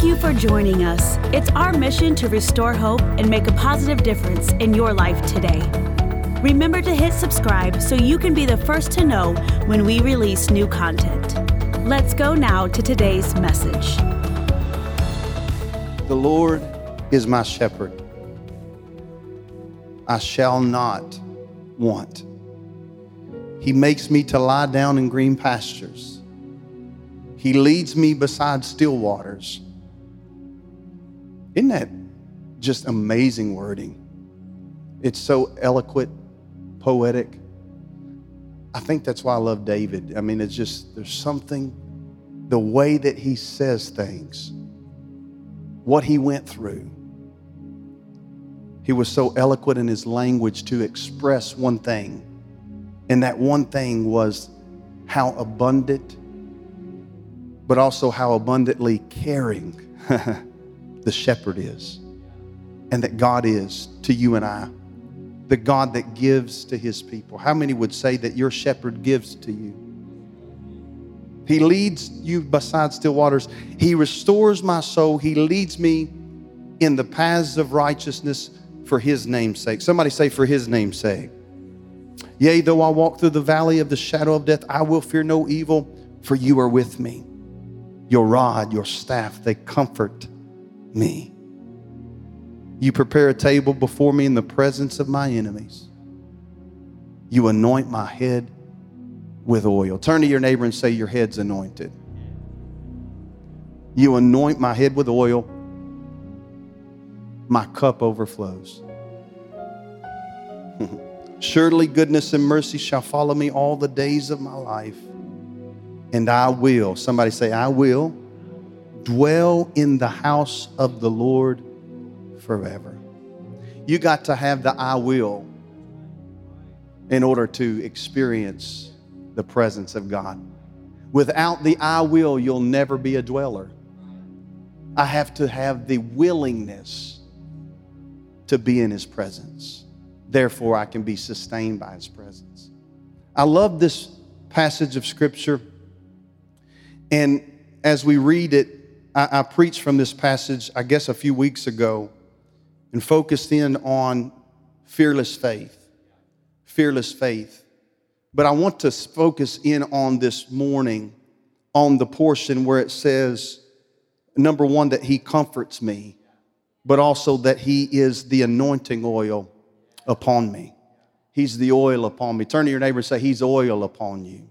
Thank you for joining us. It's our mission to restore hope and make a positive difference in your life today. Remember to hit subscribe so you can be the first to know when we release new content. Let's go now to today's message. The Lord is my shepherd. I shall not want. He makes me to lie down in green pastures. He leads me beside still waters. Isn't that just amazing wording? It's so eloquent, poetic. I think that's why I love David. I mean, it's just, there's something, the way that he says things, what he went through. He was so eloquent in his language to express one thing. And that one thing was how abundant, but also how abundantly caring the shepherd is, and that God is to you and I, the God that gives to his people. How many would say that your shepherd gives to you? He leads you beside still waters. He restores my soul. He leads me in the paths of righteousness for his name's sake. Somebody say, for his name's sake. Yea, though I walk through the valley of the shadow of death, I will fear no evil, for you are with me. Your rod, your staff, they comfort me. You prepare a table before me in the presence of my enemies. You anoint my head with oil. Turn to your neighbor and say, your head's anointed. You anoint my head with oil. My cup overflows. Surely goodness and mercy shall follow me all the days of my life. And I will, somebody say, I will dwell in the house of the Lord forever. You got to have the I will in order to experience the presence of God. Without the I will, you'll never be a dweller. I have to have the willingness to be in his presence. Therefore, I can be sustained by his presence. I love this passage of scripture. And as we read it, I preached from this passage, I guess, a few weeks ago, and focused in on fearless faith. Fearless faith. But I want to focus in on this morning on the portion where it says, number one, that he comforts me, but also that he is the anointing oil upon me. He's the oil upon me. Turn to your neighbor and say, he's oil upon you.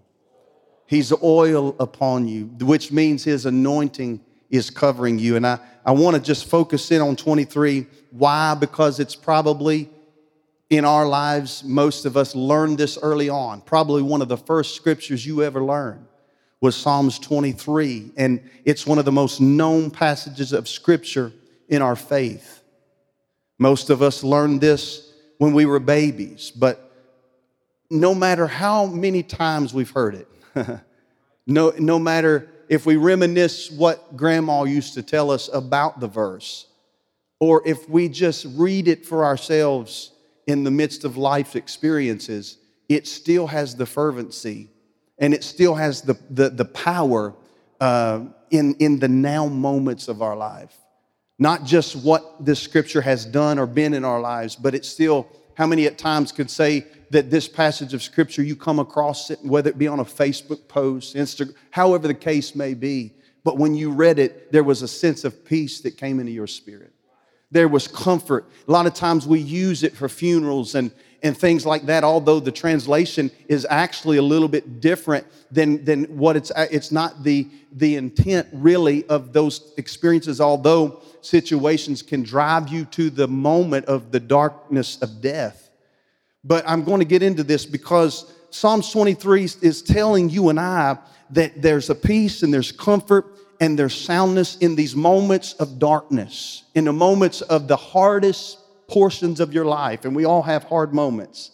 He's oil upon you, which means his anointing is covering you. And I want to just focus in on 23. Why? Because it's probably in our lives, most of us learned this early on. Probably one of the first scriptures you ever learned was Psalms 23. And it's one of the most known passages of scripture in our faith. Most of us learned this when we were babies, but no matter how many times we've heard it, no matter if we reminisce what grandma used to tell us about the verse, or if we just read it for ourselves in the midst of life's experiences, it still has the fervency and it still has the power in the now moments of our life. Not just what this scripture has done or been in our lives, but it's still, how many at times could say that this passage of scripture, you come across it, whether it be on a Facebook post, Instagram, however the case may be. But when you read it, there was a sense of peace that came into your spirit. There was comfort. A lot of times we use it for funerals and things like that, although the translation is actually a little bit different than what it's not the intent really of those experiences, although situations can drive you to the moment of the darkness of death. But I'm going to get into this because Psalms 23 is telling you and I that there's a peace and there's comfort and there's soundness in these moments of darkness, in the moments of the hardest portions of your life. And we all have hard moments.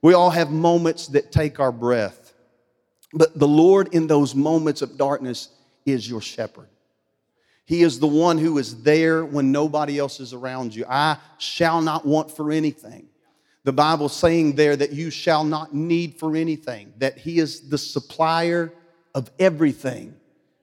We all have moments that take our breath. But the Lord in those moments of darkness is your shepherd. He is the one who is there when nobody else is around you. I shall not want for anything. The Bible's saying there that you shall not need for anything, that he is the supplier of everything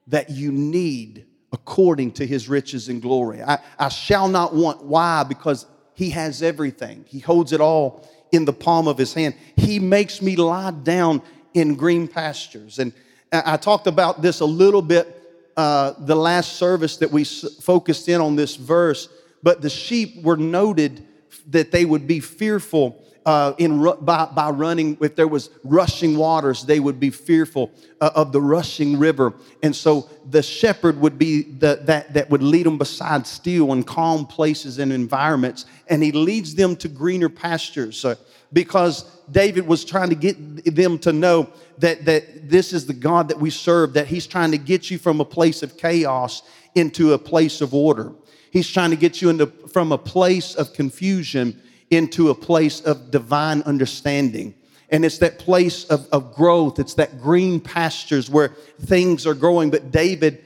that you need according to his riches and glory. I shall not want. Why? Because he has everything. He holds it all in the palm of his hand. He makes me lie down in green pastures. And I talked about this a little bit the last service that we focused in on this verse. But the sheep were noted that they would be fearful by running. If there was rushing waters, they would be fearful of the rushing river. And so the shepherd would be that would lead them beside still and calm places and environments. And he leads them to greener pastures because David was trying to get them to know that this is the God that we serve, that he's trying to get you from a place of chaos into a place of order. He's trying to get you from a place of confusion into a place of divine understanding. And it's that place of growth. It's that green pastures where things are growing. But David,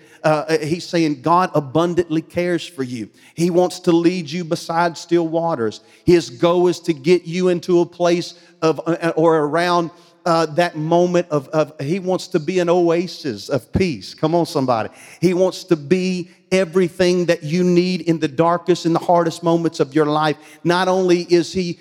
he's saying God abundantly cares for you. He wants to lead you beside still waters. His goal is to get you into a place of or around that moment of he wants to be an oasis of peace. Come on, somebody. He wants to be everything that you need in the darkest and the hardest moments of your life. Not only is he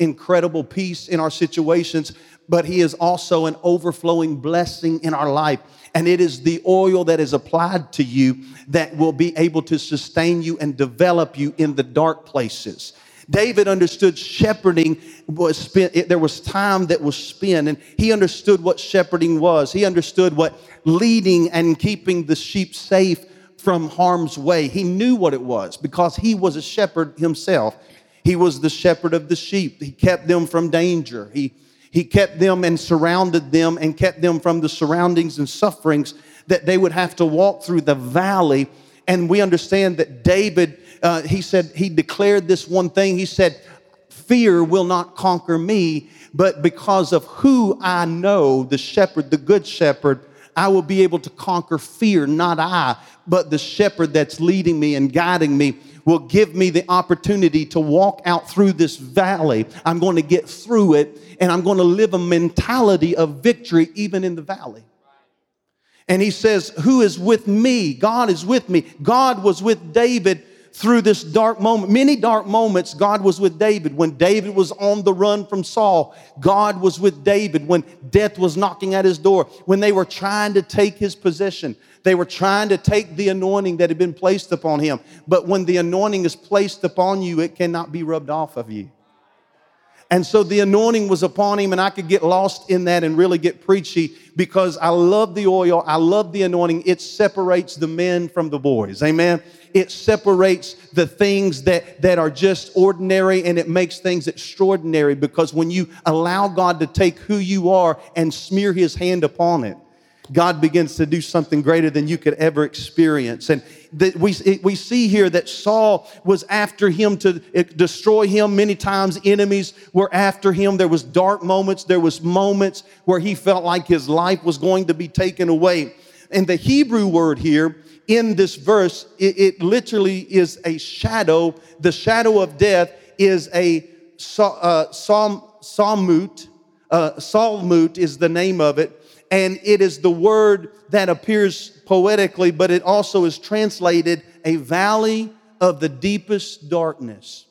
incredible peace in our situations, but he is also an overflowing blessing in our life. And it is the oil that is applied to you that will be able to sustain you and develop you in the dark places. David understood shepherding was spent. There was time that was spent, and he understood what shepherding was. He understood what leading and keeping the sheep safe from harm's way. He knew what it was because he was a shepherd himself. He was the shepherd of the sheep. He kept them from danger. He kept them and surrounded them and kept them from the surroundings and sufferings that they would have to walk through the valley. And we understand that David, he said, he declared this one thing. He said, fear will not conquer me, but because of who I know, the shepherd, the good shepherd, I will be able to conquer fear, not I, but the shepherd that's leading me and guiding me will give me the opportunity to walk out through this valley. I'm going to get through it, and I'm going to live a mentality of victory even in the valley. And he says, who is with me? God is with me. God was with David through this dark moment. Many dark moments, God was with David. When David was on the run from Saul, God was with David. When death was knocking at his door, when they were trying to take his possession, they were trying to take the anointing that had been placed upon him. But when the anointing is placed upon you, it cannot be rubbed off of you. And so the anointing was upon him, and I could get lost in that and really get preachy because I love the oil. I love the anointing. It separates the men from the boys. Amen. It separates the things that are just ordinary, and it makes things extraordinary because when you allow God to take who you are and smear his hand upon it, God begins to do something greater than you could ever experience. And we see here that Saul was after him to destroy him. Many times enemies were after him. There was dark moments. There was moments where he felt like his life was going to be taken away. And the Hebrew word here in this verse, it literally is a shadow. The shadow of death is a salmut. Salmut is the name of it. And it is the word that appears poetically, but it also is translated a valley of the deepest darkness.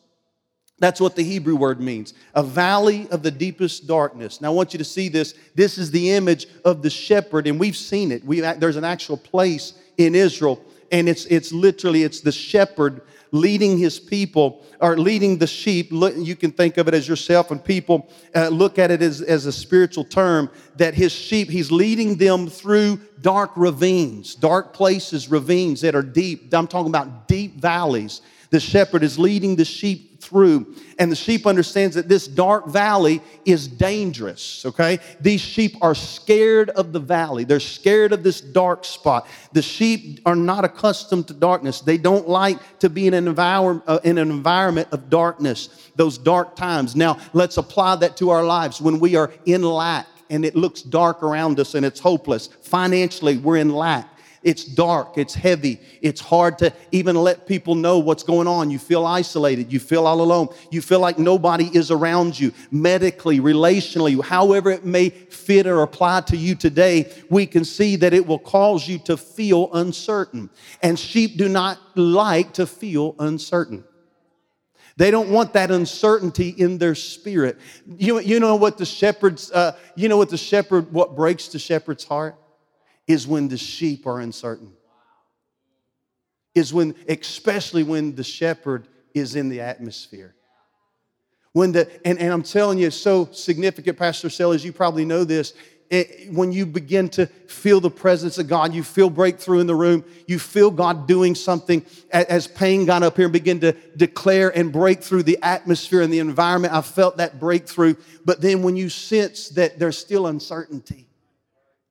That's what the Hebrew word means, a valley of the deepest darkness. Now, I want you to see this. This is the image of the shepherd, and we've seen it. There's an actual place in Israel, and it's literally the shepherd leading his people, or leading the sheep. You can think of it as yourself, and people look at it as a spiritual term, that his sheep, he's leading them through dark ravines, dark places, ravines that are deep. I'm talking about deep valleys. The shepherd is leading the sheep through, and the sheep understands that this dark valley is dangerous, okay? These sheep are scared of the valley. They're scared of this dark spot. The sheep are not accustomed to darkness. They don't like to be in an environment of darkness, those dark times. Now, let's apply that to our lives when we are in lack, and it looks dark around us, and it's hopeless. Financially, we're in lack. It's dark. It's heavy. It's hard to even let people know what's going on. You feel isolated. You feel all alone. You feel like nobody is around you. Medically, relationally, however it may fit or apply to you today, we can see that it will cause you to feel uncertain. And sheep do not like to feel uncertain. They don't want that uncertainty in their spirit. You know what the shepherd's, what breaks the shepherd's heart is when the sheep are uncertain. Especially when the shepherd is in the atmosphere. And I'm telling you, it's so significant, Pastor Sellers, you probably know this. When you begin to feel the presence of God, you feel breakthrough in the room, you feel God doing something. As Payne got up here and began to declare and break through the atmosphere and the environment, I felt that breakthrough. But then when you sense that there's still uncertainty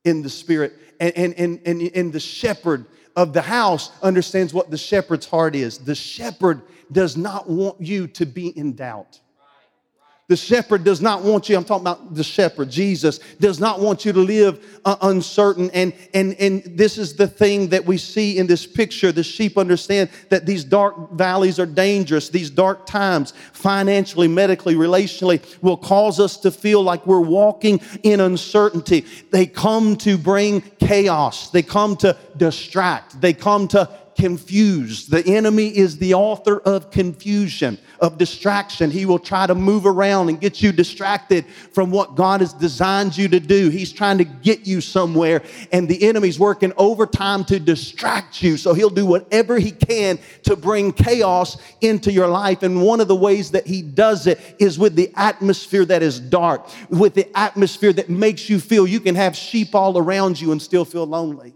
in the spirit, and the shepherd of the house understands what the shepherd's heart is. The shepherd does not want you to be in doubt. The shepherd does not want you, I'm talking about the shepherd, Jesus, does not want you to live uncertain. And this is the thing that we see in this picture. The sheep understand that these dark valleys are dangerous. These dark times, financially, medically, relationally, will cause us to feel like we're walking in uncertainty. They come to bring chaos. They come to distract. They come to confused. The enemy is the author of confusion, of distraction. He will try to move around and get you distracted from what God has designed you to do. He's trying to get you somewhere, and the enemy's working overtime to distract you. So he'll do whatever he can to bring chaos into your life. And one of the ways that he does it is with the atmosphere that is dark, with the atmosphere that makes you feel you can have sheep all around you and still feel lonely.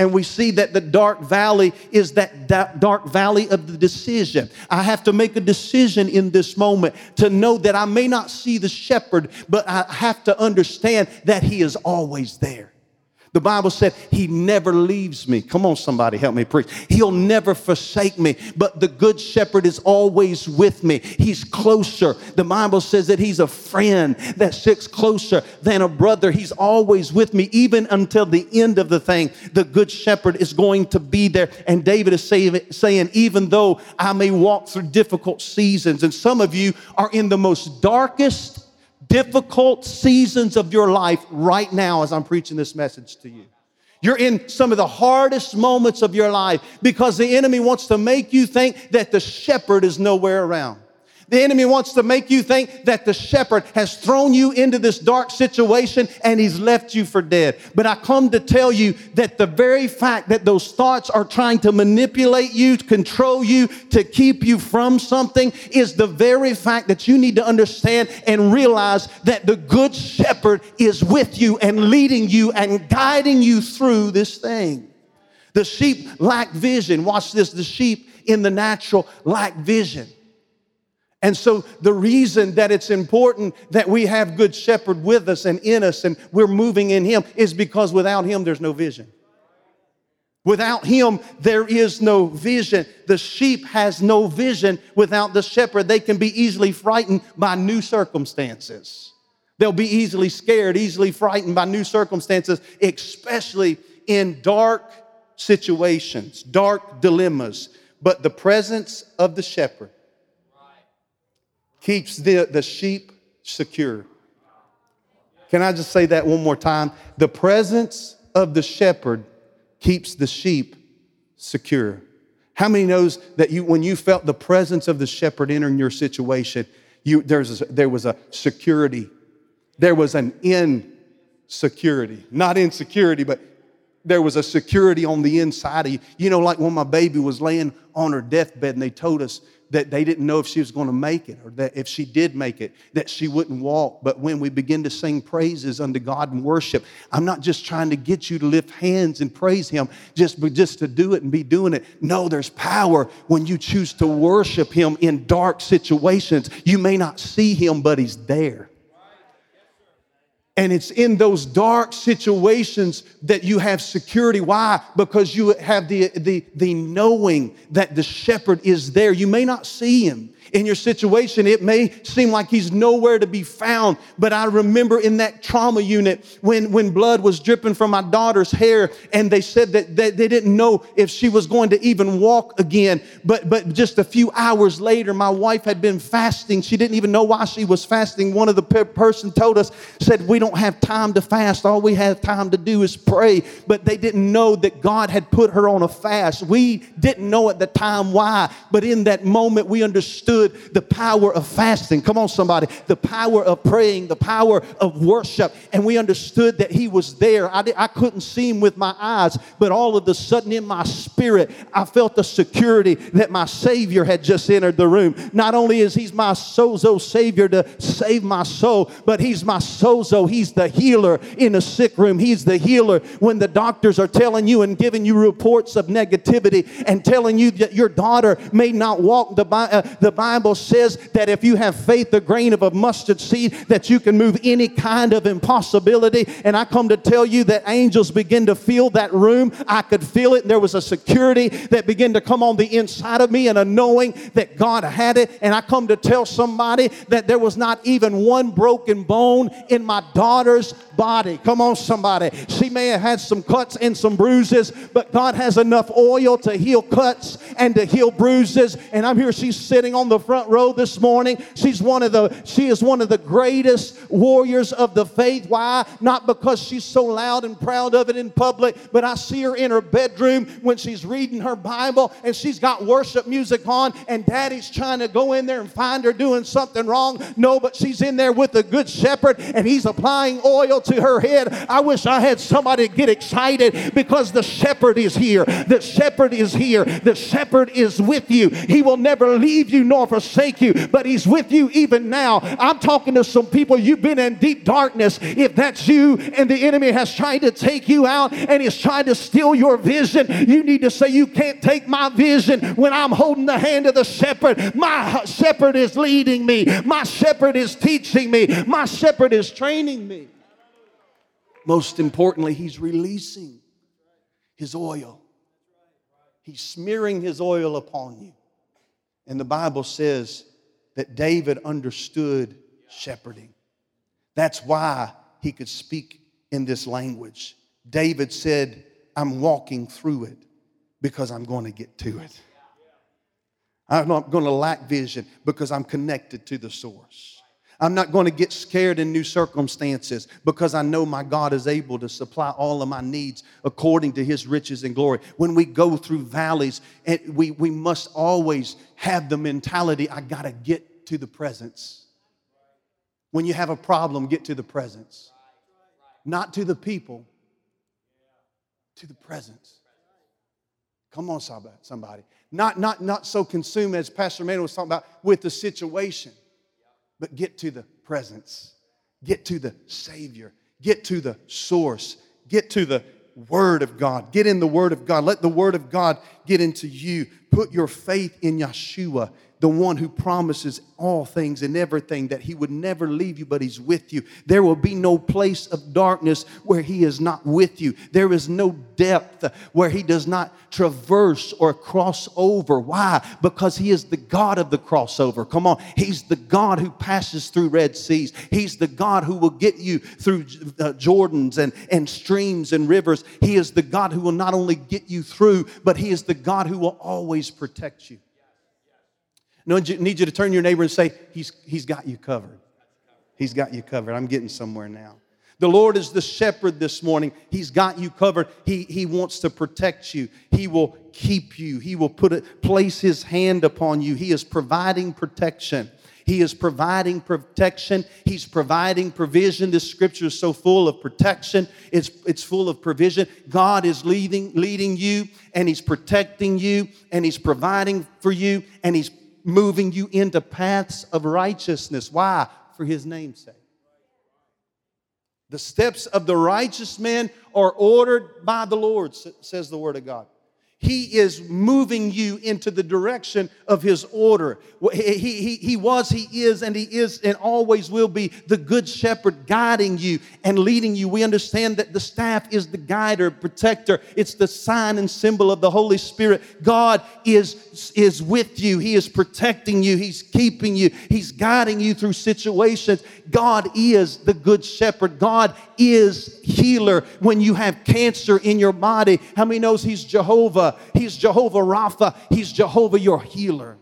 And we see that the dark valley is that dark valley of the decision. I have to make a decision in this moment to know that I may not see the shepherd, but I have to understand that he is always there. The Bible said he never leaves me. Come on, somebody, help me preach. He'll never forsake me, but the good shepherd is always with me. He's closer. The Bible says that he's a friend that sits closer than a brother. He's always with me, even until the end of the thing. The good shepherd is going to be there. And David is saying, even though I may walk through difficult seasons, and some of you are in the most darkest difficult seasons of your life right now as I'm preaching this message to you. You're in some of the hardest moments of your life because the enemy wants to make you think that the shepherd is nowhere around. The enemy wants to make you think that the shepherd has thrown you into this dark situation and he's left you for dead. But I come to tell you that the very fact that those thoughts are trying to manipulate you, to control you, to keep you from something is the very fact that you need to understand and realize that the good shepherd is with you and leading you and guiding you through this thing. The sheep lack vision. Watch this. The sheep in the natural lack vision. And so the reason that it's important that we have good shepherd with us and in us and we're moving in him is because without him, there's no vision. Without him, there is no vision. The sheep has no vision without the shepherd. They can be easily frightened by new circumstances. They'll be easily scared, easily frightened by new circumstances, especially in dark situations, dark dilemmas. But the presence of the shepherd keeps the sheep secure. Can I just say that one more time? The presence of the shepherd keeps the sheep secure. How many knows that when you felt the presence of the shepherd entering your situation, there was a security. There was an insecurity. Not insecurity, but there was a security on the inside of you. You know, like when my baby was laying on her deathbed and they told us that they didn't know if she was going to make it or that if she did make it, that she wouldn't walk. But when we begin to sing praises unto God and worship, I'm not just trying to get you to lift hands and praise him just to do it and be doing it. No, there's power when you choose to worship him in dark situations. You may not see him, but he's there. And it's in those dark situations that you have security. Why? Because you have the knowing that the shepherd is there. You may not see him. In your situation, it may seem like he's nowhere to be found, but I remember in that trauma unit when blood was dripping from my daughter's hair and they said that they didn't know if she was going to even walk again. But just a few hours later, my wife had been fasting. She didn't even know why she was fasting. One of the person told us, said, we don't have time to fast. All we have time to do is pray. But they didn't know that God had put her on a fast. We didn't know at the time why, but in that moment, we understood the power of fasting. Come on, somebody. The power of praying, the power of worship. And we understood that he was there. I couldn't see him with my eyes, but all of a sudden in my spirit, I felt the security that my Savior had just entered the room. Not only is he's my sozo Savior to save my soul, but he's my sozo. He's the healer in a sick room. He's the healer when the doctors are telling you and giving you reports of negativity and telling you that your daughter may not walk. The Bible says that if you have faith, the grain of a mustard seed, that you can move any kind of impossibility. And I come to tell you that angels begin to fill that room. I could feel it. And there was a security that began to come on the inside of me and a knowing that God had it. And I come to tell somebody that there was not even one broken bone in my daughter's body. Come on, somebody. She may have had some cuts and some bruises, but God has enough oil to heal cuts and to heal bruises. And I'm here. She's sitting on the front row this morning. She is one of the greatest warriors of the faith. Why? Not because she's so loud and proud of it in public, but I see her in her bedroom when she's reading her Bible and she's got worship music on and daddy's trying to go in there and find her doing something wrong. No, but she's in there with the good shepherd and he's applying oil to her head. I wish I had somebody get excited because the shepherd is here. The shepherd is here. The shepherd is with you. He will never leave you nor forsake you, but he's with you even now. I'm talking to some people, you've been in deep darkness. If that's you and the enemy has tried to take you out and he's trying to steal your vision, you need to say, you can't take my vision when I'm holding the hand of the shepherd. My shepherd is leading me. My shepherd is teaching me. My shepherd is training me. Most importantly, he's releasing his oil. He's smearing his oil upon you. And the Bible says that David understood shepherding. That's why he could speak in this language. David said, I'm walking through it because I'm going to get to it. I'm not going to lack vision because I'm connected to the source. I'm not going to get scared in new circumstances because I know my God is able to supply all of my needs according to his riches and glory. When we go through valleys, we must always have the mentality, I got to get to the presence. When you have a problem, get to the presence. Not to the people, to the presence. Come on, somebody. Not so consumed as Pastor Manuel was talking about with the situation. But get to the presence, get to the Savior, get to the source, get to the Word of God, get in the Word of God. Let the Word of God get into you. Put your faith in Yeshua, the one who promises all things and everything, that he would never leave you, but he's with you. There will be no place of darkness where he is not with you. There is no depth where he does not traverse or cross over. Why? Because he is the God of the crossover. Come on. He's the God who passes through Red Seas. He's the God who will get you through Jordans and streams and rivers. He is the God who will not only get you through, but he is the God who will always protect you. No, I need you to turn to your neighbor and say, he's got you covered. He's got you covered. I'm getting somewhere now. The Lord is the shepherd this morning. He's got you covered. He wants to protect you. He will keep you. He will place his hand upon you. He is providing protection. He is providing protection. He's providing provision. This scripture is so full of protection. It's full of provision. God is leading you, and he's protecting you, and he's providing for you, and he's moving you into paths of righteousness. Why? For his name's sake. The steps of the righteous man are ordered by the Lord, says the Word of God. He is moving you into the direction of His order. He was, He is, and He is and always will be the good shepherd guiding you and leading you. We understand that the staff is the guider, protector. It's the sign and symbol of the Holy Spirit. God is with you. He is protecting you. He's keeping you. He's guiding you through situations. God is the good shepherd. God is healer. When you have cancer in your body, how many knows He's Jehovah? He's Jehovah Rapha. He's Jehovah your healer.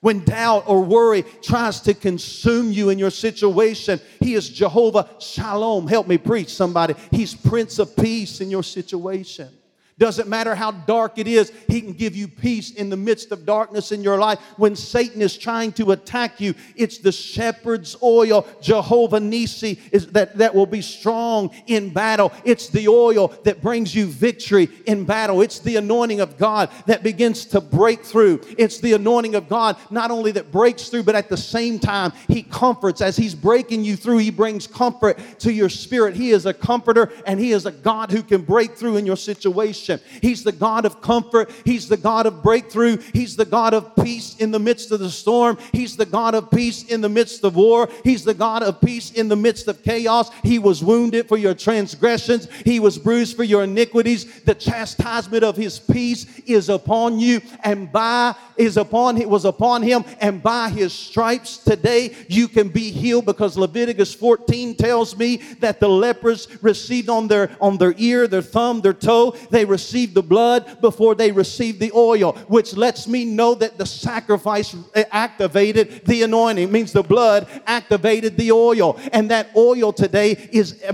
When doubt or worry tries to consume you in your situation, He is Jehovah Shalom. Help me preach, somebody. He's Prince of Peace in your situation. Doesn't matter how dark it is, He can give you peace in the midst of darkness in your life. When Satan is trying to attack you, it's the shepherd's oil, Jehovah Nissi, that will be strong in battle. It's the oil that brings you victory in battle. It's the anointing of God that begins to break through. It's the anointing of God not only that breaks through, but at the same time, He comforts. As He's breaking you through, He brings comfort to your spirit. He is a comforter, and He is a God who can break through in your situation. He's the God of comfort. He's the God of breakthrough. He's the God of peace in the midst of the storm. He's the God of peace in the midst of war. He's the God of peace in the midst of chaos. He was wounded for your transgressions. He was bruised for your iniquities. The chastisement of His peace is upon you, and was upon Him, and by His stripes today you can be healed, because Leviticus 14 tells me that the lepers received on their ear, their thumb, their toe, they received the blood before they received the oil, which lets me know that the sacrifice activated the anointing. It means the blood activated the oil, and that oil today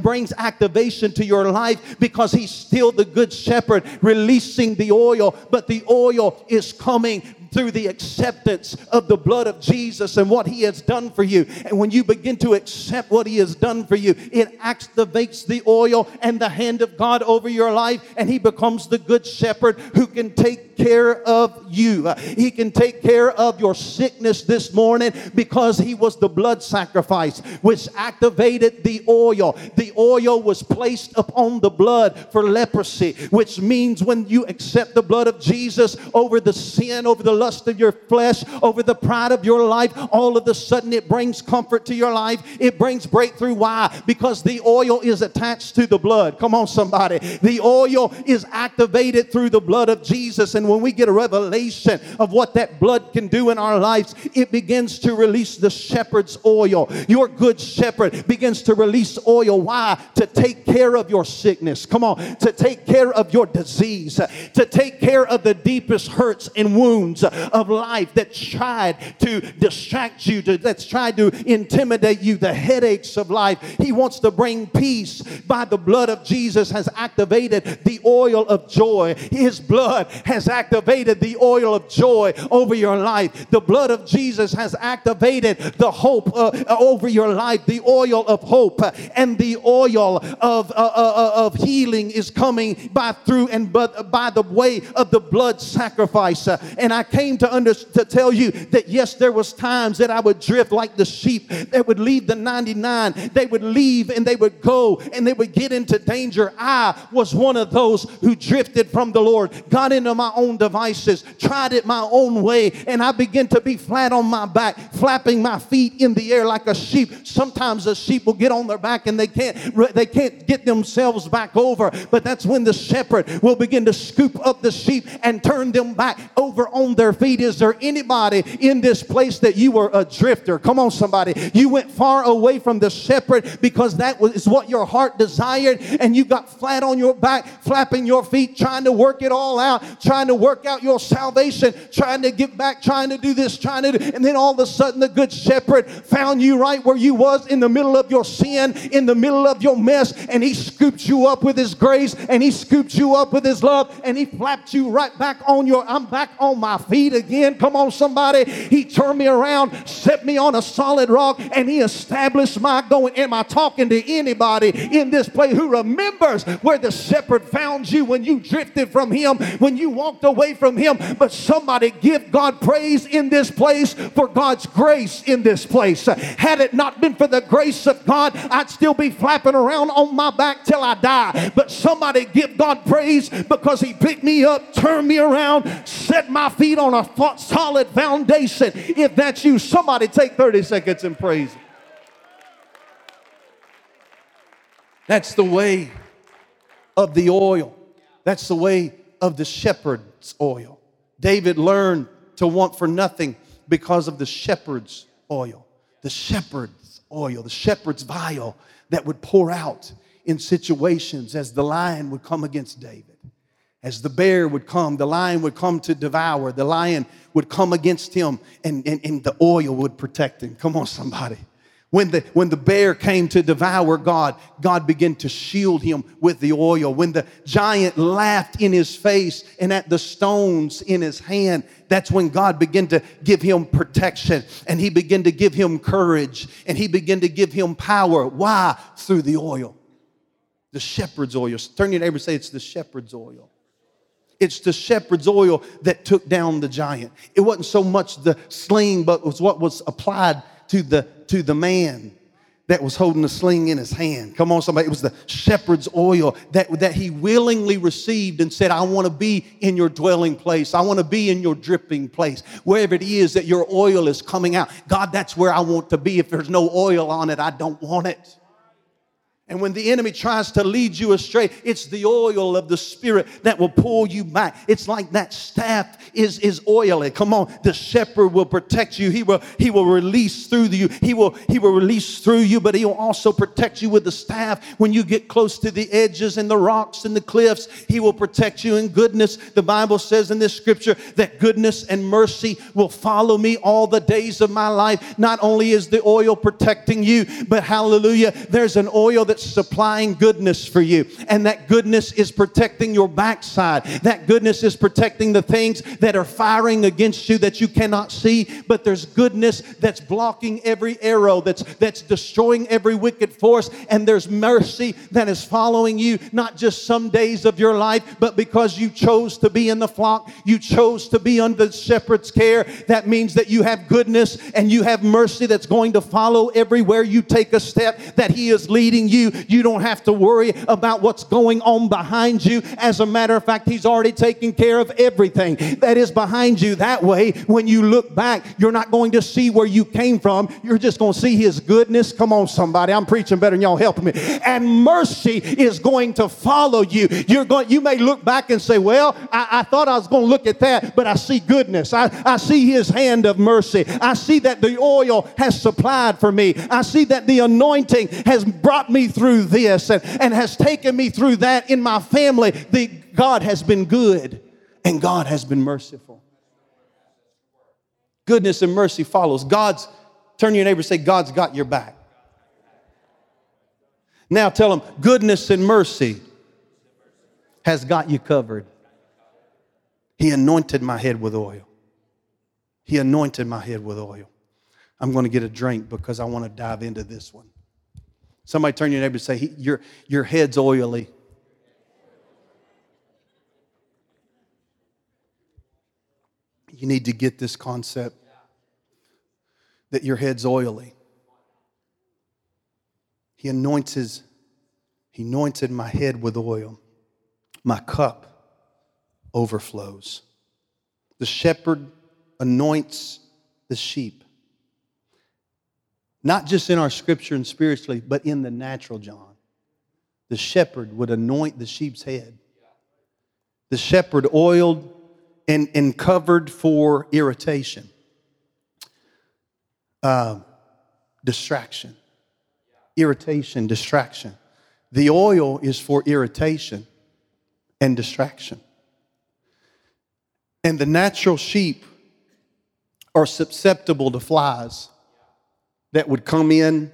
brings activation to your life, because He's still the good shepherd releasing the oil, but the oil is coming through the acceptance of the blood of Jesus and what He has done for you. And when you begin to accept what He has done for you, it activates the oil and the hand of God over your life, and He becomes the good shepherd who can take care of you. He can take care of your sickness this morning, because He was the blood sacrifice which activated the oil. The oil was placed upon the blood for leprosy, which means when you accept the blood of Jesus over the sin, over the lust of your flesh, over the pride of your life, all of a sudden it brings comfort to your life. It brings breakthrough. Why? Because the oil is attached to the blood. Come on, somebody. The oil is activated through the blood of Jesus, and when we get a revelation of what that blood can do in our lives, it begins to release the shepherd's oil. Your good shepherd begins to release oil. Why? To take care of your sickness. Come on. To take care of your disease. To take care of the deepest hurts and wounds of life that tried to distract you, that's tried to intimidate you, the headaches of life. He wants to bring peace. By the blood of Jesus has activated the oil of joy. His blood has activated the oil of joy over your life. The blood of Jesus has activated the hope over your life. The oil of hope and the oil of healing is coming by the way of the blood sacrifice. And I came to tell you that yes, there was times that I would drift like the sheep that would leave the 99. They would leave and they would go and they would get into danger. I was one of those who drifted from the Lord, got into my own devices, tried it my own way, and I began to be flat on my back, flapping my feet in the air like a sheep. Sometimes a sheep will get on their back and they can't get themselves back over, but that's when the shepherd will begin to scoop up the sheep and turn them back over on their feet. Is there anybody in this place that you were a drifter? Come on, somebody. You went far away from the shepherd because that is what your heart desired, and you got flat on your back, flapping your feet, trying to work it all out, trying to work out your salvation, trying to get back, trying to do this, and then all of a sudden the good shepherd found you right where you was, in the middle of your sin, in the middle of your mess, and he scooped you up with his grace, and he scooped you up with his love, and he flapped you right back on your, I'm back on my feet. feet again. Come on, somebody. He turned me around, set me on a solid rock, and he established my going. Am I talking to anybody in this place who remembers where the shepherd found you when you drifted from him, when you walked away from him? But somebody give God praise in this place for God's grace in this place. Had it not been for the grace of God, I'd still be flapping around on my back till I die. But somebody give God praise because he picked me up, turned me around, set my feet on a solid foundation. If that's you, somebody take 30 seconds and praise him. That's the way of the oil. That's the way of the shepherd's oil. David learned to want for nothing because of the shepherd's oil. The shepherd's oil, the shepherd's vial that would pour out in situations as the lion would come against David. As the bear would come, the lion would come to devour. The lion would come against him and the oil would protect him. Come on, somebody. When the bear came to devour God, God began to shield him with the oil. When the giant laughed in his face and at the stones in his hand, that's when God began to give him protection, and he began to give him courage, and he began to give him power. Why? Through the oil. The shepherd's oil. Turn to your neighbor and say, it's the shepherd's oil. It's the shepherd's oil that took down the giant. It wasn't so much the sling, but it was what was applied to the man that was holding the sling in his hand. Come on, somebody. It was the shepherd's oil that he willingly received and said, I want to be in your dwelling place. I want to be in your dripping place. Wherever it is that your oil is coming out. God, that's where I want to be. If there's no oil on it, I don't want it. And when the enemy tries to lead you astray, it's the oil of the Spirit that will pull you back. It's like that staff is oily. Come on, the shepherd will protect you. He will release through you. He will release through you, but he'll also protect you with the staff. When you get close to the edges and the rocks and the cliffs, he will protect you in goodness. The Bible says in this scripture that goodness and mercy will follow me all the days of my life. Not only is the oil protecting you, but hallelujah, there's an oil that supplying goodness for you, and that goodness is protecting your backside. That goodness is protecting the things that are firing against you that you cannot see, but there's goodness that's blocking every arrow, that's destroying every wicked force, and there's mercy that is following you, not just some days of your life, but because you chose to be in the flock, you chose to be under the shepherd's care. That means that you have goodness and you have mercy that's going to follow everywhere you take a step, that he is leading you. You don't have to worry about what's going on behind you. As a matter of fact, he's already taken care of everything that is behind you. That way, when you look back, you're not going to see where you came from. You're just going to see his goodness. Come on, somebody. I'm preaching better than y'all helping me. And mercy is going to follow you. You may look back and say, well, I thought I was going to look at that, but I see goodness. I see his hand of mercy. I see that the oil has supplied for me. I see that the anointing has brought me through this and has taken me through that in my family. God has been good and God has been merciful. Goodness and mercy follows. Turn to your neighbor and say, God's got your back. Now tell them, goodness and mercy has got you covered. He anointed my head with oil. He anointed my head with oil. I'm going to get a drink because I want to dive into this one. Somebody turn to your neighbor and say, your head's oily. You need to get this concept that your head's oily. He anointed my head with oil. My cup overflows. The shepherd anoints the sheep. Not just in our scripture and spiritually, but in the natural, John. The shepherd would anoint the sheep's head. The shepherd oiled and covered for irritation, distraction. Irritation, distraction. The oil is for irritation and distraction. And the natural sheep are susceptible to flies that would come in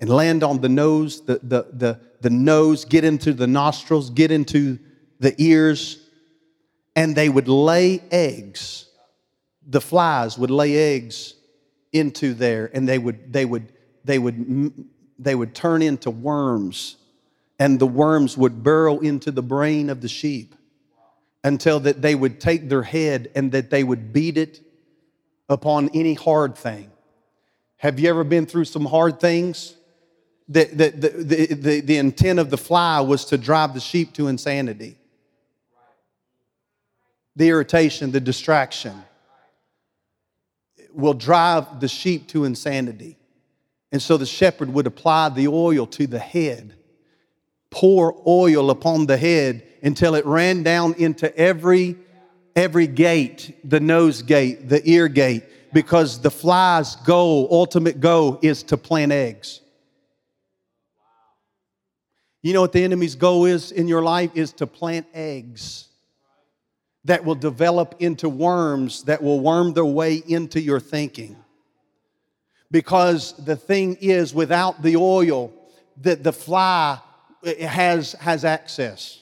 and land on the nose, the nose, get into the nostrils, get into the ears, and they would lay eggs the flies would lay eggs into there, and they would turn into worms, and the worms would burrow into the brain of the sheep until that they would take their head and that they would beat it upon any hard thing. Have you ever been through some hard things? The intent of the fly was to drive the sheep to insanity. The irritation, the distraction will drive the sheep to insanity. And so the shepherd would apply the oil to the head, pour oil upon the head until it ran down into every gate, the nose gate, the ear gate, because the fly's goal, ultimate goal, is to plant eggs. You know what the enemy's goal is in your life? Is to plant eggs that will develop into worms that will worm their way into your thinking. Because the thing is, without the oil, the fly has access.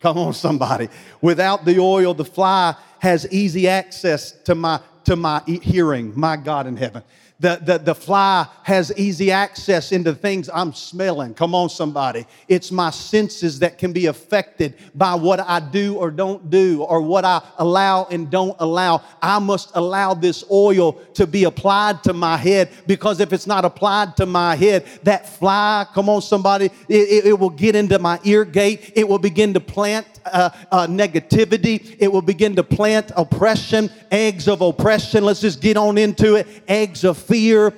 Come on, somebody. Without the oil, the fly has easy access to my hearing. My God in heaven. The fly has easy access into things I'm smelling. Come on, somebody. It's my senses that can be affected by what I do or don't do, or what I allow and don't allow. I must allow this oil to be applied to my head, because if it's not applied to my head, that fly, come on, somebody, it will get into my ear gate. It will begin to plant negativity. It will begin to plant oppression, eggs of oppression. Let's just get on into it. Eggs of fear,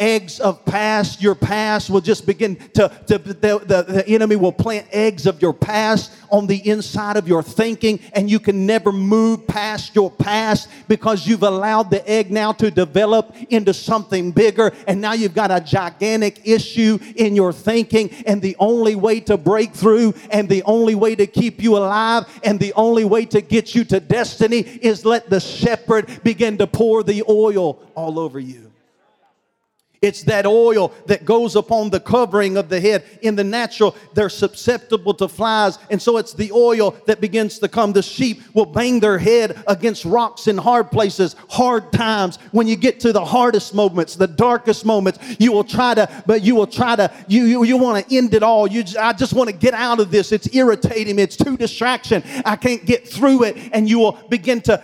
eggs of past. Your past will just begin the enemy will plant eggs of your past on the inside of your thinking, and you can never move past your past because you've allowed the egg now to develop into something bigger, and now you've got a gigantic issue in your thinking, and the only way to break through, and the only way to keep you alive, and the only way to get you to destiny is let the shepherd begin to pour the oil all over you. It's that oil that goes upon the covering of the head. In the natural, they're susceptible to flies, and so it's the oil that begins to come. The sheep will bang their head against rocks in hard places, hard times. When you get to the hardest moments, the darkest moments, you want to end it all. I just want to get out of this. It's irritating me. It's too distraction. I can't get through it, and you will begin to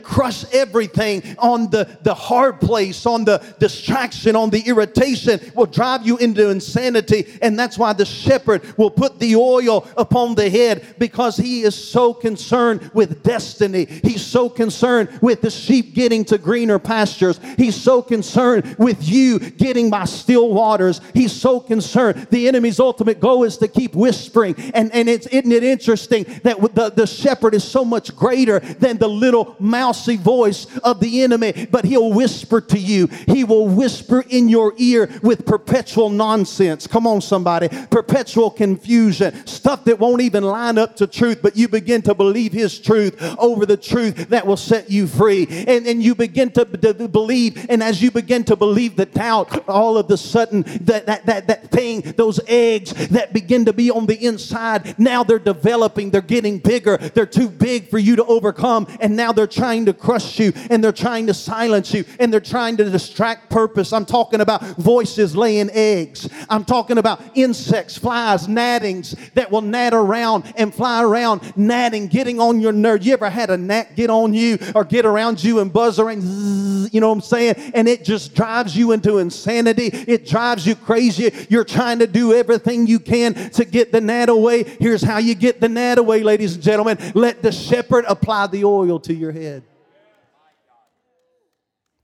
crush everything on the hard place, on the distraction, on the irritation, will drive you into insanity. And that's why the shepherd will put the oil upon the head, because he is so concerned with destiny. He's so concerned with the sheep getting to greener pastures. He's so concerned with you getting by still waters. He's so concerned. The enemy's ultimate goal is to keep whispering. And isn't it interesting that the shepherd is so much greater than the little mousy voice of the enemy, but he'll whisper to you. He will whisper in your ear with perpetual nonsense. Come on, somebody. Perpetual confusion. Stuff that won't even line up to truth, but you begin to believe his truth over the truth that will set you free. And you begin to believe, and as you begin to believe the doubt, all of the sudden that thing, those eggs that begin to be on the inside, now they're developing, they're getting bigger, they're too big for you to overcome, and now they're trying to crush you, and they're trying to silence you, and they're trying to distract purpose. I'm talking about voices laying eggs. I'm talking about insects, flies, gnatings that will gnat around and fly around, gnatting, getting on your nerve. You ever had a gnat get on you or get around you and buzz around? Zzz, you know what I'm saying? And it just drives you into insanity. It drives you crazy. You're trying to do everything you can to get the gnat away. Here's how you get the gnat away, ladies and gentlemen. Let the shepherd apply the oil to your head.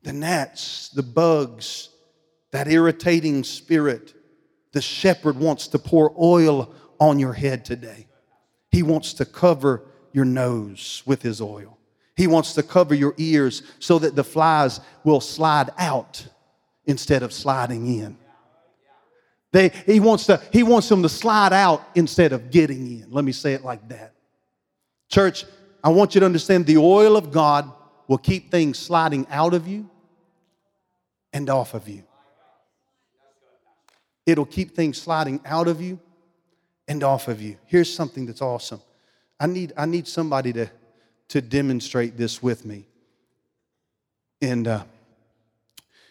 The gnats, the bugs, that irritating spirit, the shepherd wants to pour oil on your head today. He wants to cover your nose with his oil. He wants to cover your ears so that the flies will slide out instead of sliding in. He wants them to slide out instead of getting in. Let me say it like that. Church, I want you to understand the oil of God will keep things sliding out of you and off of you. It'll keep things sliding out of you and off of you. Here's something that's awesome. I need somebody to, to demonstrate this with me. And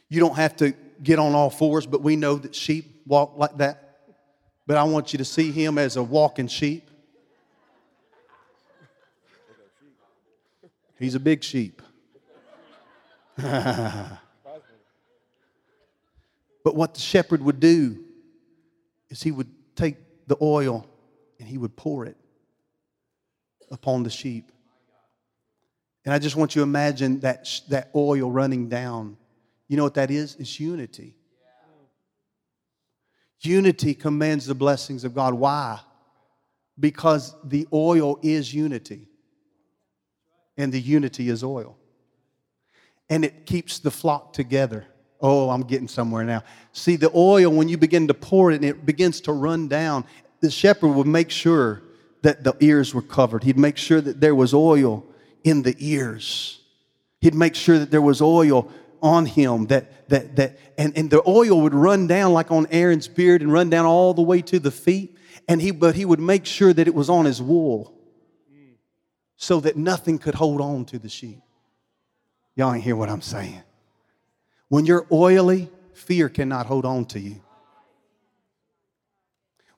you don't have to get on all fours, but we know that sheep walk like that. But I want you to see him as a walking sheep. He's a big sheep. But what the shepherd would do is he would take the oil and he would pour it upon the sheep. And I just want you to imagine that oil running down. You know what that is? It's unity. Yeah. Unity commands the blessings of God. Why? Because the oil is unity. And the unity is oil. And it keeps the flock together. Oh, I'm getting somewhere now. See, the oil, when you begin to pour it and it begins to run down, the shepherd would make sure that the ears were covered. He'd make sure that there was oil in the ears. He'd make sure that there was oil on him, and the oil would run down like on Aaron's beard and run down all the way to the feet. But he would make sure that it was on his wool so that nothing could hold on to the sheep. Y'all ain't hear what I'm saying. When you're oily, fear cannot hold on to you.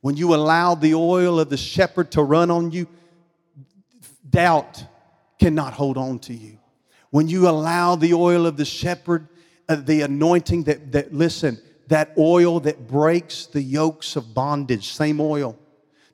When you allow the oil of the shepherd to run on you, doubt cannot hold on to you. When you allow the oil of the shepherd, the anointing that oil that breaks the yokes of bondage, same oil.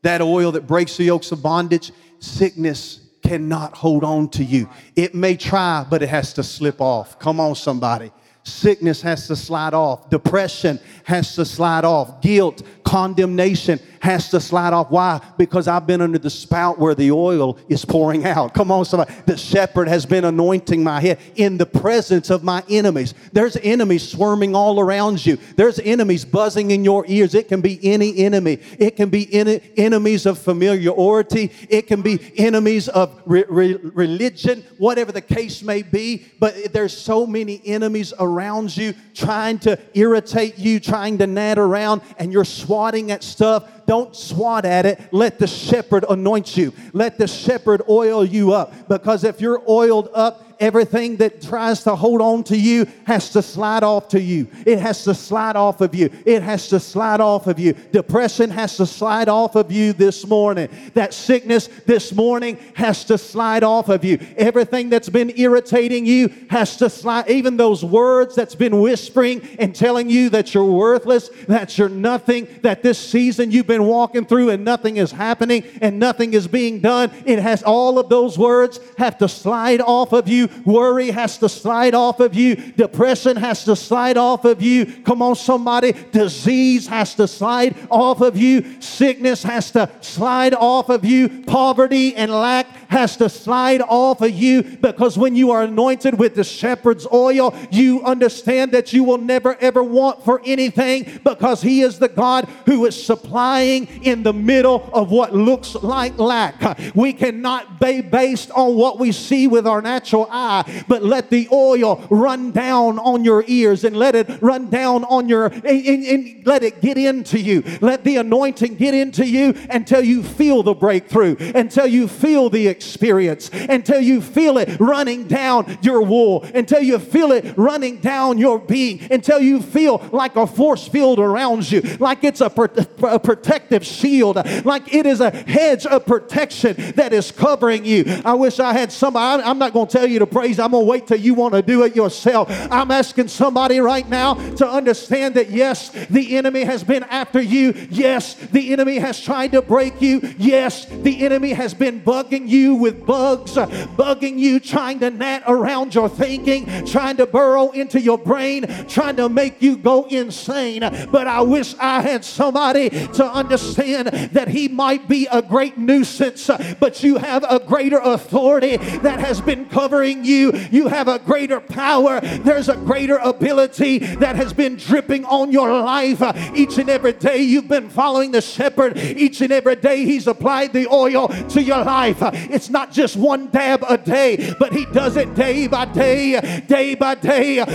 That oil that breaks the yokes of bondage, sickness cannot hold on to you. It may try, but it has to slip off. Come on, somebody. Sickness has to slide off. Depression has to slide off. Guilt, condemnation has to slide off. Why? Because I've been under the spout where the oil is pouring out. Come on, somebody. The shepherd has been anointing my head in the presence of my enemies. There's enemies swarming all around you. There's enemies buzzing in your ears. It can be any enemy. It can be enemies of familiarity. It can be enemies of religion, whatever the case may be. But there's so many enemies around you trying to irritate you, trying to gnat around, and you're swatting at stuff. Don't swat at it. Let the shepherd anoint you. Let the shepherd oil you up. Because if you're oiled up, everything that tries to hold on to you has to slide off to you. It has to slide off of you. It has to slide off of you. Depression has to slide off of you this morning. That sickness this morning has to slide off of you. Everything that's been irritating you has to slide. Even those words that's been whispering and telling you that you're worthless, that you're nothing, that this season you've been walking through and nothing is happening and nothing is being done. It has all of those words have to slide off of you. Worry has to slide off of you. Depression has to slide off of you. Come on, somebody. Disease has to slide off of you. Sickness has to slide off of you. Poverty and lack has to slide off of you, because when you are anointed with the shepherd's oil, you understand that you will never ever want for anything, because he is the God who is supplying in the middle of what looks like lack. We cannot be based on what we see with our natural eyes. But let the oil run down on your ears, and let it run down on your, and let it get into you. Let the anointing get into you until you feel the breakthrough, until you feel the experience, until you feel it running down your wool, until you feel it running down your being, until you feel like a force field around you, like it's a protective shield, like it is a hedge of protection that is covering you. I wish I had somebody. I'm not going to tell you to praise. I'm going to wait till you want to do it yourself. I'm asking somebody right now to understand that yes, the enemy has been after you. Yes, the enemy has tried to break you. Yes, the enemy has been bugging you with bugs, bugging you, trying to gnat around your thinking, trying to burrow into your brain, trying to make you go insane. But I wish I had somebody to understand that he might be a great nuisance, but you have a greater authority that has been covering pouring you. You have a greater power. There's a greater ability that has been dripping on your life. Each and every day you've been following the shepherd. Each and every day he's applied the oil to your life. It's not just one dab a day, but he does it day by day,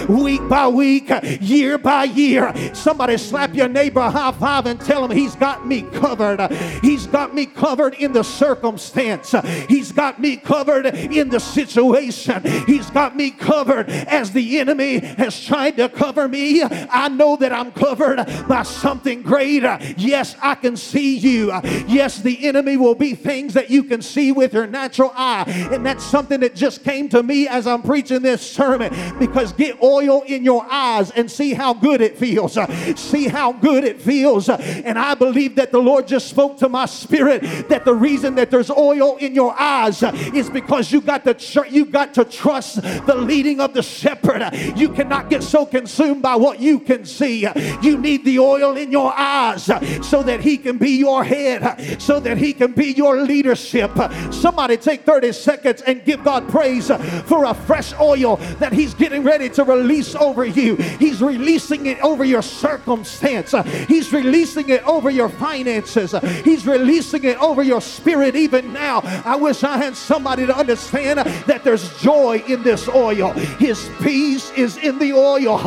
week by week, year by year. Somebody slap your neighbor a high five and tell him he's got me covered. He's got me covered in the circumstance. He's got me covered in the situation. He's got me covered as the enemy has tried to cover me. I know that I'm covered by something greater. Yes, I can see you. Yes, the enemy will be things that you can see with your natural eye. And that's something that just came to me as I'm preaching this sermon, because get oil in your eyes and see how good it feels. See how good it feels. And I believe that the Lord just spoke to my spirit that the reason that there's oil in your eyes is because you got to trust the leading of the shepherd. You cannot get so consumed by what you can see. You need the oil in your eyes so that he can be your head, so that he can be your leadership. Somebody take 30 seconds and give God praise for a fresh oil that he's getting ready to release over you. He's releasing it over your circumstance. He's releasing it over your finances. He's releasing it over your spirit even now. I wish I had somebody to understand that there's joy in this oil. His peace is in the oil.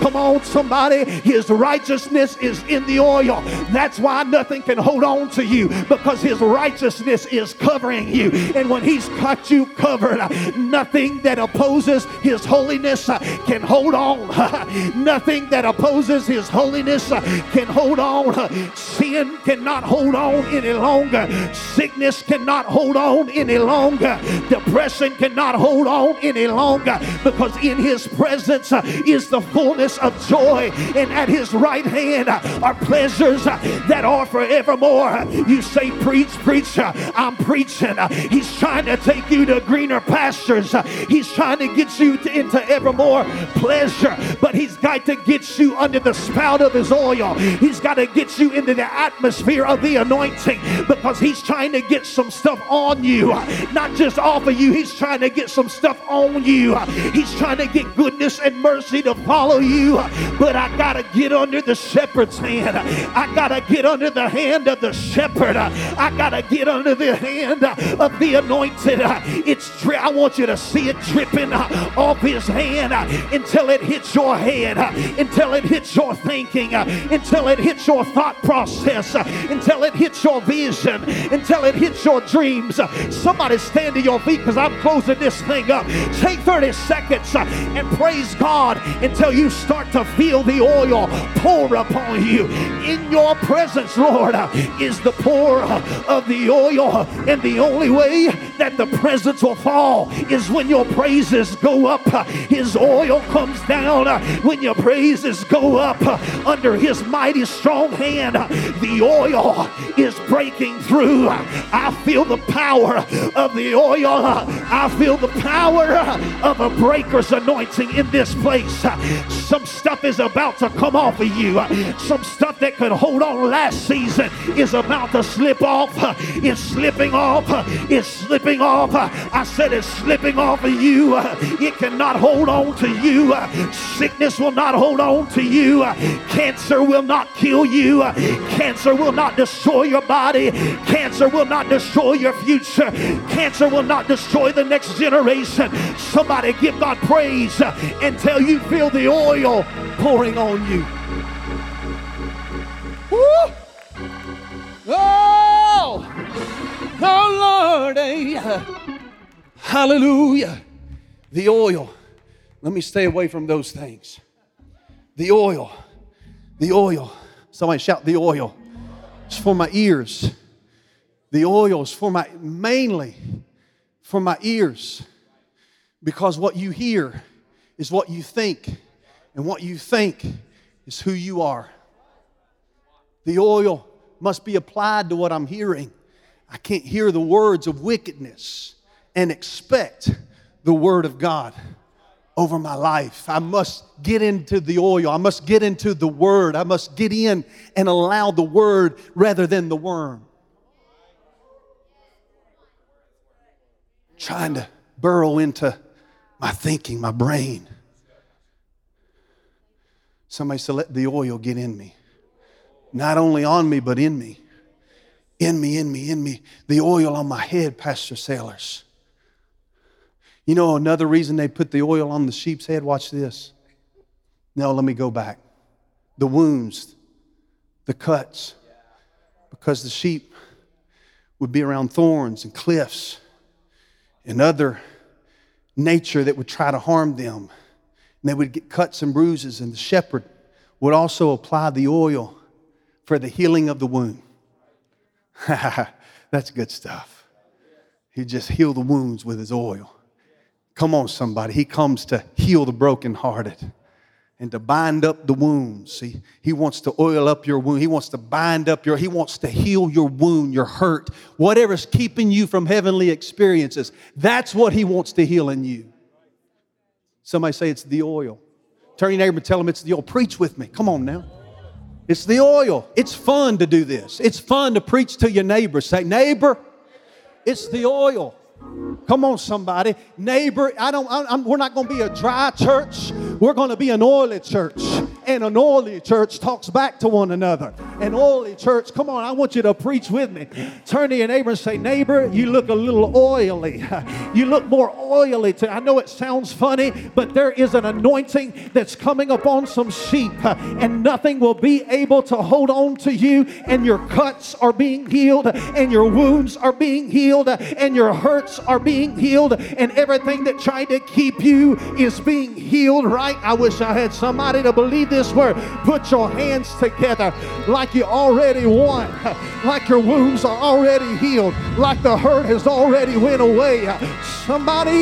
Come on, somebody. His righteousness is in the oil. That's why nothing can hold on to you, because his righteousness is covering you. And when he's got you covered, nothing that opposes his holiness can hold on. Nothing that opposes his holiness can hold on. Sin cannot hold on any longer. Sickness cannot hold on any longer. Depression cannot hold on any longer, because in his presence is the fullness of joy, and at his right hand are pleasures that are forevermore. You say, preach, preacher. I'm preaching. He's trying to take you to greener pastures. He's trying to get you into evermore pleasure, but he's got to get you under the spout of his oil. He's got to get you into the atmosphere of the anointing, because he's trying to get some stuff on you, not just off of you. He's trying to get some stuff on you. He's trying to get goodness and mercy to follow you, but I gotta get under the shepherd's hand. I gotta get under the hand of the shepherd. I gotta get under the hand of the anointed. I want you to see it dripping off his hand until it hits your head, until it hits your thinking, until it hits your thought process, until it hits your vision, until it hits your dreams. Somebody stand to your feet, because I'm closing this thing up. Take 30 seconds and praise God until you start to feel the oil pour upon you. In your presence, Lord, is the pour of the oil, and the only way that the presence will fall is when your praises go up. His oil comes down when your praises go up under his mighty strong hand. The oil is breaking through. I feel the power of the oil. I feel the power of a breaker's anointing in this place. Some stuff is about to come off of you. Some stuff that could hold on last season is about to slip off. It's slipping off. It's slipping off. I said it's slipping off of you. It cannot hold on to you. Sickness will not hold on to you. Cancer will not kill you. Cancer will not destroy your body. Cancer will not destroy your future. Cancer will not destroy the next generation. Somebody give God praise until you feel the oil pouring on you. Woo! Oh! Oh, Lord! Hallelujah! The oil. Let me stay away from those things. The oil. The oil. Somebody shout, the oil. It's for my ears. The oil is for mainly for my ears. Because what you hear is what you think. And what you think is who you are. The oil must be applied to what I'm hearing. I can't hear the words of wickedness and expect the word of God over my life. I must get into the oil. I must get into the word. I must get in and allow the word rather than the worm. Trying to burrow into my thinking, my brain. Somebody said, let the oil get in me. Not only on me, but in me. In me, in me, in me. The oil on my head, Pastor Sellers. You know another reason they put the oil on the sheep's head? Watch this. No, let me go back. The wounds, the cuts. Because the sheep would be around thorns and cliffs and other nature that would try to harm them. And they would get cuts and bruises, and the shepherd would also apply the oil for the healing of the wound. That's good stuff. He just healed the wounds with his oil. Come on, somebody. He comes to heal the brokenhearted and to bind up the wounds. See, he wants to oil up your wound. He wants to bind up your, he wants to heal your wound, your hurt, whatever's keeping you from heavenly experiences. That's what he wants to heal in you. Somebody say it's the oil. Turn your neighbor and tell them it's the oil. Preach with me. Come on now. It's the oil. It's fun to do this. It's fun to preach to your neighbor. Say, neighbor, it's the oil. Come on, somebody. Neighbor, we're not going to be a dry church. We're going to be an oily church. And an oily church talks back to one another. An oily church. Come on, I want you to preach with me. Turn to your neighbor and say, neighbor, you look a little oily. You look more oily. I know it sounds funny, but there is an anointing that's coming upon some sheep, and nothing will be able to hold on to you, and your cuts are being healed, and your wounds are being healed, and your hurts are being healed, and everything that tried to keep you is being healed, right? I wish I had somebody to believe this. This word. Put your hands together like you already won, like your wounds are already healed, like the hurt has already went away. Somebody,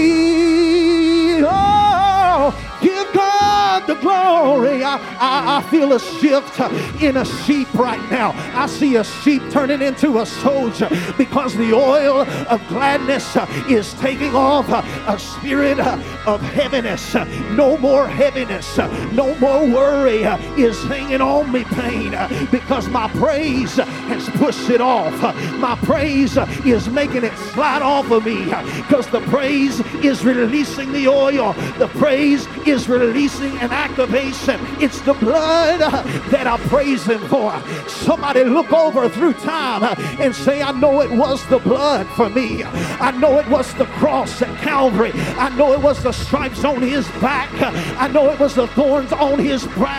oh, give God the glory. I feel a shift in a sheep right now. I see a sheep turning into a soldier because the oil of gladness is taking off a spirit of heaviness. No more heaviness, no more worry. Is hanging on me, pain, because my praise has pushed it off. My praise is making it slide off of me, because the praise is releasing the oil. The praise is releasing an activation. It's the blood that I praise him for. Somebody look over through time and say, I know it was the blood for me. I know it was the cross at Calvary. I know it was the stripes on his back. I know it was the thorns on his brow.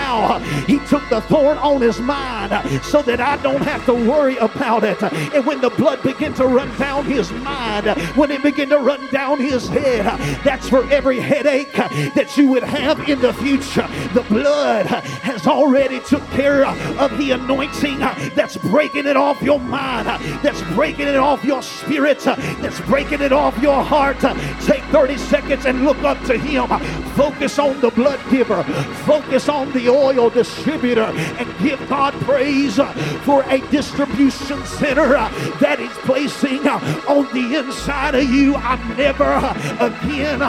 He took the thorn on his mind so that I don't have to worry about it. And when the blood began to run down his mind, when it began to run down his head, that's for every headache that you would have in the future. The blood has already took care of the anointing that's breaking it off your mind, that's breaking it off your spirit, that's breaking it off your heart. Take 30 seconds and look up to him. Focus on the blood giver. Focus on the oil distributor, and give God praise for a distribution center that is placing on the inside of you. I'm never again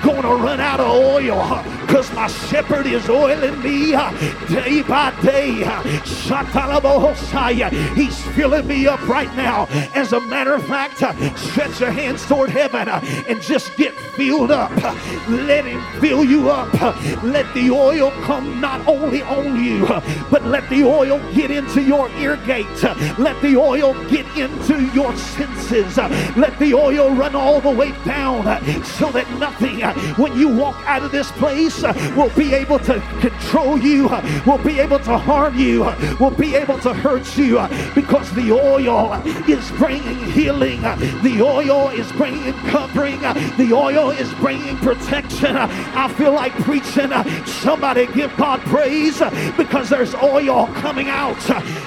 gonna run out of oil, because my shepherd is oiling me day by day. He's filling me up right now. As a matter of fact, stretch your hands toward heaven and just get filled up. Let him fill you up. Let the oil come not only on you, but let the oil get into your ear gate. Let the oil get into your senses. Let the oil run all the way down, so that nothing when you walk out of this place will be able to control you, will be able to harm you, will be able to hurt you, because the oil is bringing healing. The oil is bringing covering. The oil is bringing protection. I feel like preaching. Somebody give God praise, because there's oil coming out.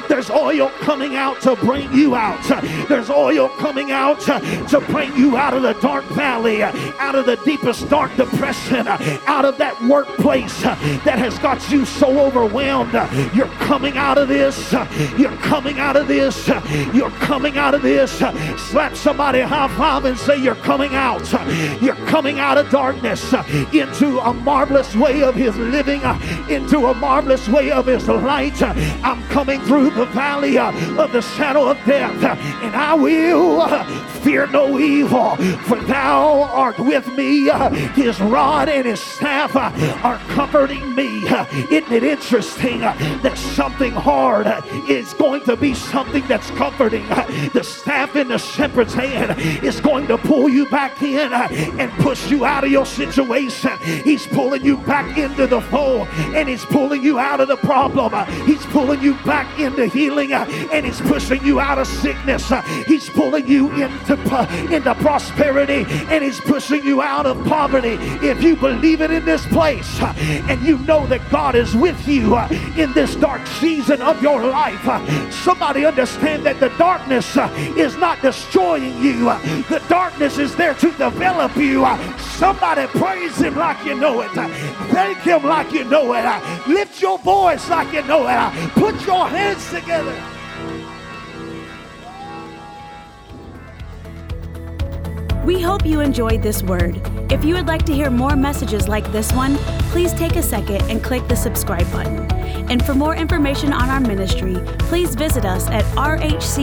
There's oil coming out to bring you out. There's oil coming out to bring you out of the dark valley, out of the deepest dark depression, out of that workplace that has got you so overwhelmed. You're coming out of this. You're coming out of this. You're coming out of this. Slap somebody high five and say, you're coming out. You're coming out of darkness into a marvelous way of his living, into a marvelous way of his light. I'm coming through the valley of the shadow of death, and I will fear no evil, for thou art with me. His rod and his staff are comforting me. Isn't it interesting that something hard is going to be something that's comforting? The staff in the shepherd's hand is going to pull you back in and push you out of your situation. He's pulling you back into the fold, and he's pulling you out of the problem. He's pulling you back into healing, and he's pushing you out of sickness. He's pulling you into prosperity, and he's pushing you out of poverty. If you believe it in this place, and you know that God is with you in this dark season of your life, somebody understand that the darkness is not destroying you. The darkness is there to develop you. Somebody praise him like you know it. Thank him like you know it. Lift your voice like you know it. Put your hands together. We hope you enjoyed this word. If you would like to hear more messages like this one, please take a second and click the subscribe button. And for more information on our ministry, please visit us at rhctn.com.